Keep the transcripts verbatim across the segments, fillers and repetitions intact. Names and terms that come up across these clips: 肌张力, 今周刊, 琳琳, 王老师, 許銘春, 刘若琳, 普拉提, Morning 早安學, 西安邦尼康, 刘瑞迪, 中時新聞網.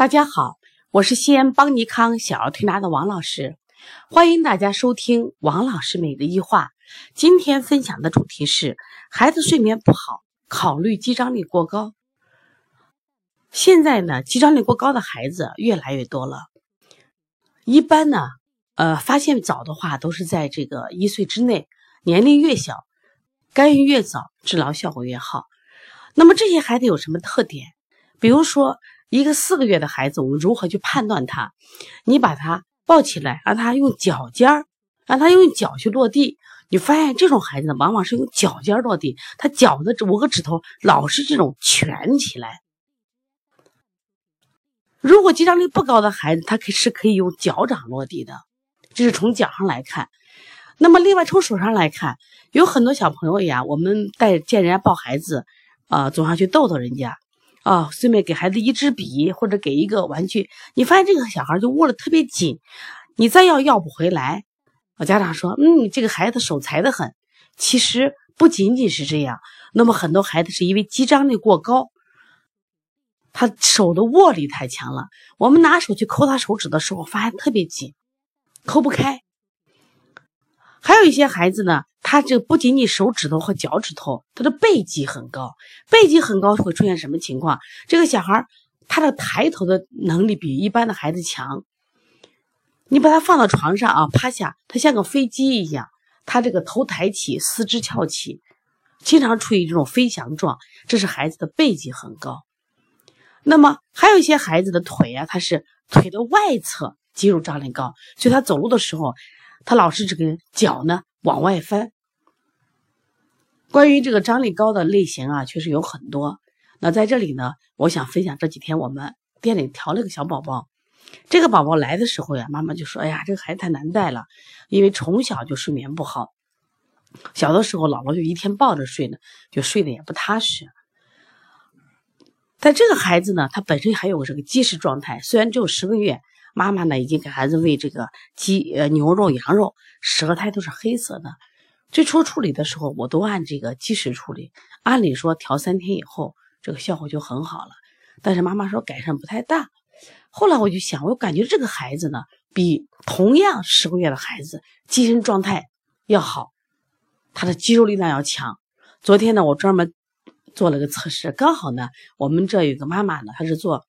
大家好，我是西安邦尼康小儿推拿的王老师，欢迎大家收听王老师每日一话。今天分享的主题是孩子睡眠不好，考虑肌张力过高。现在呢，肌张力过高的孩子越来越多了，一般呢，呃，发现早的话都是在这个一岁之内，年龄越小，干预越早，治疗效果越好。那么这些孩子有什么特点？比如说一个四个月的孩子，我们如何去判断他？你把他抱起来，让他用脚尖儿，让他用脚去落地。你发现这种孩子呢，往往是用脚尖落地，他脚的五个指头老是这种蜷起来。如果肌张力不高的孩子，他可是可以用脚掌落地的，这是从脚上来看。那么另外从手上来看，有很多小朋友呀，我们带见人家抱孩子，呃，总要去逗逗人家。啊、哦，顺便给孩子一支笔或者给一个玩具，你发现这个小孩就握得特别紧，你再要要不回来。我家长说，嗯，这个孩子手残得很。其实不仅仅是这样，那么很多孩子是因为肌张力过高，他手的握力太强了。我们拿手去抠他手指的时候，发现特别紧，抠不开。还有一些孩子呢，他这不仅仅手指头和脚趾头，他的背肌很高，背肌很高会出现什么情况？这个小孩他的抬头的能力比一般的孩子强，你把他放到床上啊，趴下，他像个飞机一样，他这个头抬起，四肢翘起，经常处于这种飞翔状，这是孩子的背肌很高。那么还有一些孩子的腿啊，他是腿的外侧肌肉张力高，所以他走路的时候，他老是这个脚呢往外翻。关于这个张力高的类型啊，确实有很多。那在这里呢，我想分享这几天我们店里调了个小宝宝。这个宝宝来的时候呀，妈妈就说，哎呀，这个孩子太难带了，因为从小就睡眠不好，小的时候姥姥就一天抱着睡呢，就睡得也不踏实。但这个孩子呢，他本身还有这个积食状态，虽然只有十个月，妈妈呢已经给孩子喂这个鸡、呃、牛肉、羊肉，舌苔都是黑色的。最初处理的时候，我都按这个积食处理，按理说调三天以后，这个效果就很好了。但是妈妈说改善不太大。后来我就想，我感觉这个孩子呢，比同样十个月的孩子精神状态要好，他的肌肉力量要强。昨天呢，我专门做了个测试，刚好呢，我们这有个妈妈呢，她是做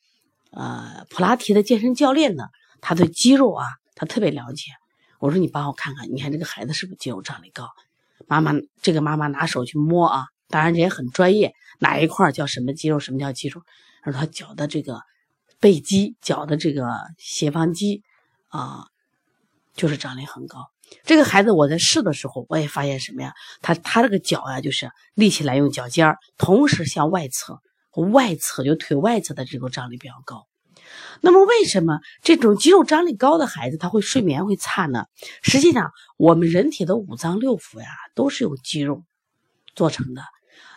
呃，普拉提的健身教练呢，他对肌肉啊，他特别了解。我说你帮我看看，你看这个孩子是不是肌肉张力高？妈妈，这个妈妈拿手去摸啊，当然人家很专业，哪一块叫什么肌肉，什么叫肌肉？而他脚的这个背肌，脚的这个斜方肌啊、呃，就是张力很高。这个孩子我在试的时候，我也发现什么呀？他他这个脚啊，就是立起来用脚尖儿，同时向外侧。外侧就腿外侧的这种张力比较高。那么为什么这种肌肉张力高的孩子他会睡眠会差呢？实际上我们人体的五脏六腑呀都是由肌肉做成的。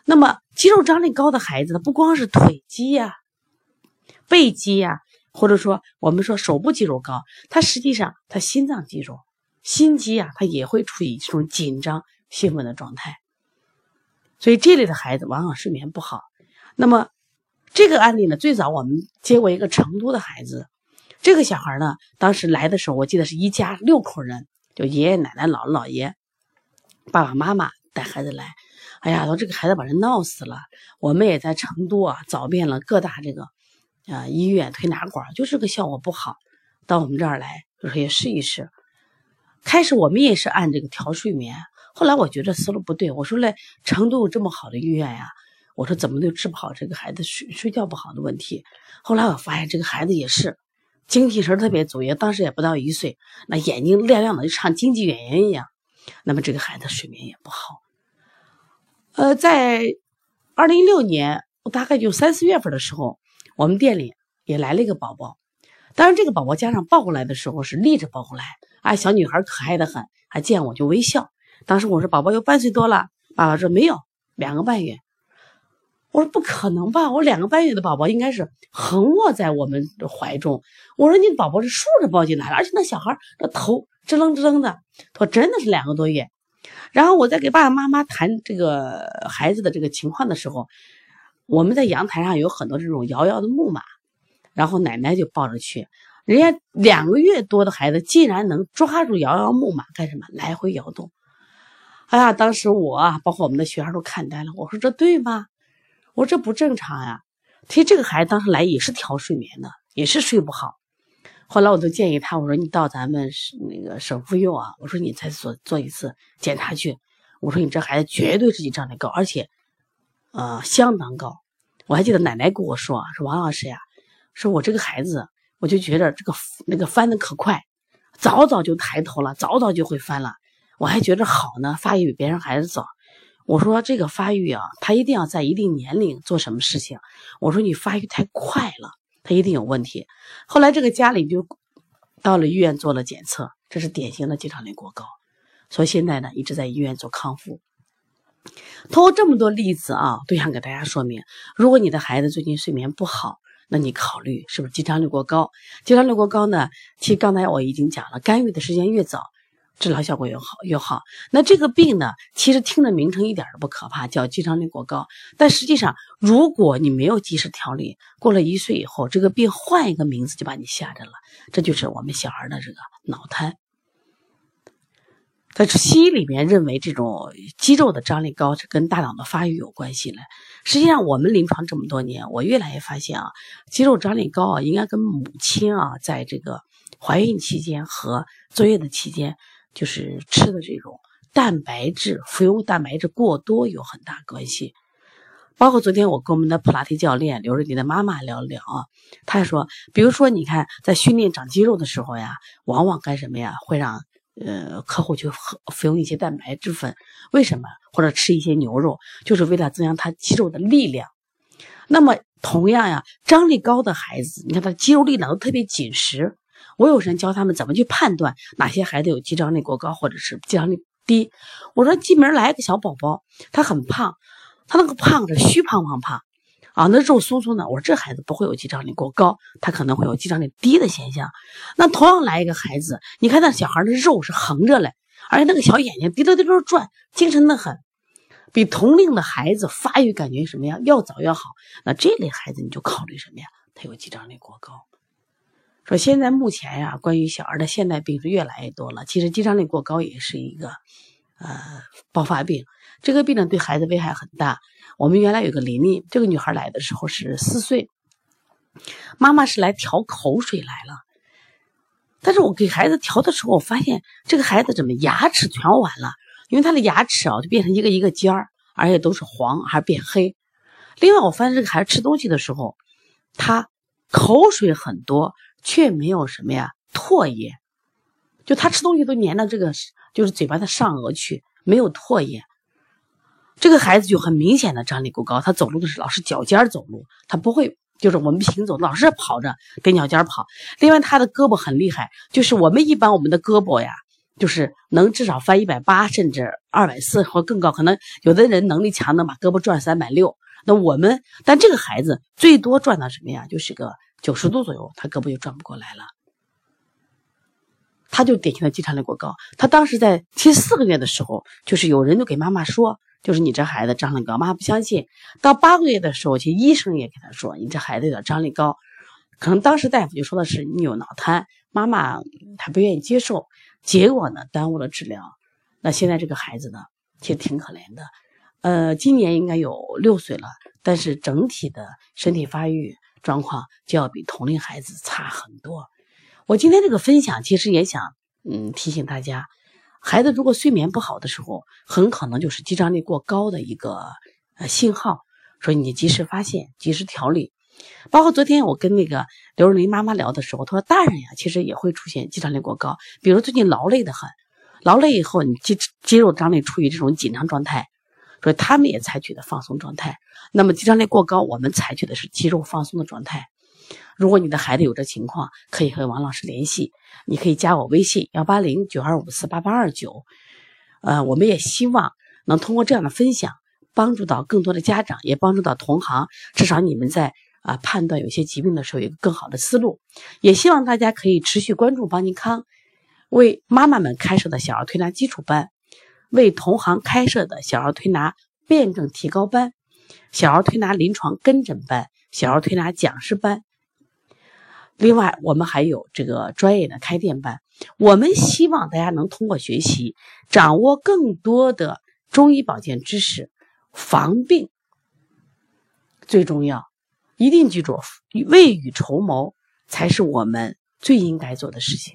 那么肌肉张力高的孩子，他不光是腿肌呀、背肌呀，或者说我们说手部肌肉高，他实际上他心脏肌肉、心肌啊，他也会处于这种紧张兴奋的状态。所以这类的孩子往往睡眠不好。那么这个案例呢，最早我们接过一个成都的孩子，这个小孩呢，当时来的时候，我记得是一家六口人，就爷爷奶奶、姥姥姥爷、爸爸妈妈带孩子来。哎呀，说这个孩子把人闹死了。我们也在成都啊，找遍了各大这个啊、呃、医院、推拿馆，就是这个效果不好。到我们这儿来，就说也试一试。开始我们也是按这个调睡眠，后来我觉得思路不对，我说嘞，成都有这么好的医院呀、啊。我说怎么都治不好这个孩子睡睡觉不好的问题。后来我发现这个孩子也是精气神特别足，也当时也不到一岁，那眼睛亮亮的，就像经济演员一样。那么这个孩子睡眠也不好。呃，在二零一六年大概就三四月份的时候，我们店里也来了一个宝宝。当然这个宝宝家长抱过来的时候是立着抱过来，哎，小女孩可爱的很，还见我就微笑。当时我说宝宝有半岁多了，爸爸说没有，两个半月。我说不可能吧，我两个半月的宝宝应该是横卧在我们的怀中。我说你宝宝是竖着抱进来了，而且那小孩的头支棱支棱的，他真的是两个多月。然后我在给爸爸妈妈谈这个孩子的这个情况的时候，我们在阳台上有很多这种摇摇的木马，然后奶奶就抱着去，人家两个月多的孩子竟然能抓住摇摇木马干什么，来回摇动。哎呀，当时我啊，包括我们的学生都看呆了，我说这对吗？我说这不正常呀、啊。其实这个孩子当时来也是调睡眠的，也是睡不好。后来我就建议他，我说你到咱们那个省妇幼啊，我说你再做做一次检查去，我说你这孩子绝对是你长得高，而且呃相当高。我还记得奶奶跟我说啊，说王老师呀、啊，说我这个孩子，我就觉得这个那个翻的可快，早早就抬头了，早早就会翻了，我还觉得好呢，发育比别人孩子早。我说这个发育啊，他一定要在一定年龄做什么事情，我说你发育太快了，他一定有问题。后来这个家里就到了医院做了检测，这是典型的接长率过高，所以现在呢一直在医院做康复。通过这么多例子啊，都想给大家说明，如果你的孩子最近睡眠不好，那你考虑是不是接长率过高。接长率过高呢，其实刚才我已经讲了，干预的时间越早，治疗效果越好越好。那这个病呢，其实听着名称一点都不可怕，叫接长率过高，但实际上如果你没有及时调理，过了一岁以后，这个病换一个名字就把你吓着了，这就是我们小孩的这个脑瘫。在西医里面认为这种肌肉的张力高是跟大脑的发育有关系了。实际上我们临床这么多年，我越来越发现啊，肌肉张力高啊，应该跟母亲啊在这个怀孕期间和坐月子期间就是吃的这种蛋白质，服用蛋白质过多有很大关系。包括昨天我跟我们的普拉提教练刘瑞迪的妈妈聊聊啊，她说，比如说你看在训练长肌肉的时候呀，往往干什么呀，会让呃客户去喝服用一些蛋白质粉，为什么？或者吃一些牛肉，就是为了增强他肌肉的力量。那么同样呀，张力高的孩子，你看他肌肉力量都特别紧实。我有时间教他们怎么去判断哪些孩子有肌张力过高或者是肌张力低。我说进门来个小宝宝，他很胖，他那个胖是虚胖胖胖啊，那肉酥酥的。我说这孩子不会有肌张力过高，他可能会有肌张力低的现象。那同样来一个孩子，你看那小孩的肉是横着来，而且那个小眼睛滴溜滴溜转，精神的很，比同龄的孩子发育感觉什么呀要早要好。那这类孩子你就考虑什么呀？他有肌张力过高。说现在目前呀、啊，关于小儿的现代病是越来越多了。其实肌张力过高也是一个呃爆发病，这个病呢对孩子危害很大。我们原来有个琳琳，这个女孩来的时候是四岁，妈妈是来调口水来了。但是我给孩子调的时候，我发现这个孩子怎么牙齿全完了，因为他的牙齿啊就变成一个一个尖儿，而且都是黄还变黑。另外我发现这个孩子吃东西的时候，他口水很多，却没有什么呀唾液，就他吃东西都粘到这个就是嘴巴的上颚去，没有唾液。这个孩子就很明显的张力过高，他走路的时候老是脚尖走路，他不会就是我们行走老是跑着跟脚尖跑。另外他的胳膊很厉害，就是我们一般我们的胳膊呀就是能至少翻一百八十甚至二百四十或更高，可能有的人能力强能把胳膊转三百六十，那我们但这个孩子最多转到什么呀，就是个九十度左右，他胳膊就转不过来了，他就典型的肌张力过高。他当时在七四个月的时候，就是有人就给妈妈说，就是你这孩子张力高，妈妈不相信。到八个月的时候，其实医生也给他说，你这孩子有点张力高，可能当时大夫就说的是你有脑瘫，妈妈还不愿意接受，结果呢耽误了治疗。那现在这个孩子呢，其实挺可怜的，呃，今年应该有六岁了，但是整体的身体发育状况就要比同龄孩子差很多。我今天这个分享其实也想嗯提醒大家，孩子如果睡眠不好的时候，很可能就是肌张力过高的一个呃信号，所以你及时发现，及时调理。包括昨天我跟那个刘若琳妈妈聊的时候，她说大人呀其实也会出现肌张力过高，比如最近劳累的很，劳累以后你肌肌肉张力处于这种紧张状态，所以他们也采取的放松状态。那么肌张力过高，我们采取的是肌肉放松的状态。如果你的孩子有这情况，可以和王老师联系，你可以加我微信一八零九二五四八八二九。呃，我们也希望能通过这样的分享，帮助到更多的家长，也帮助到同行，至少你们在啊、呃、判断有些疾病的时候有一个更好的思路。也希望大家可以持续关注邦尼康为妈妈们开设的小儿推拿基础班，为同行开设的小儿推拿辩证提高班、小儿推拿临床跟诊班、小儿推拿讲师班，另外我们还有这个专业的开店班，我们希望大家能通过学习掌握更多的中医保健知识，防病最重要，一定记住未雨绸缪才是我们最应该做的事情。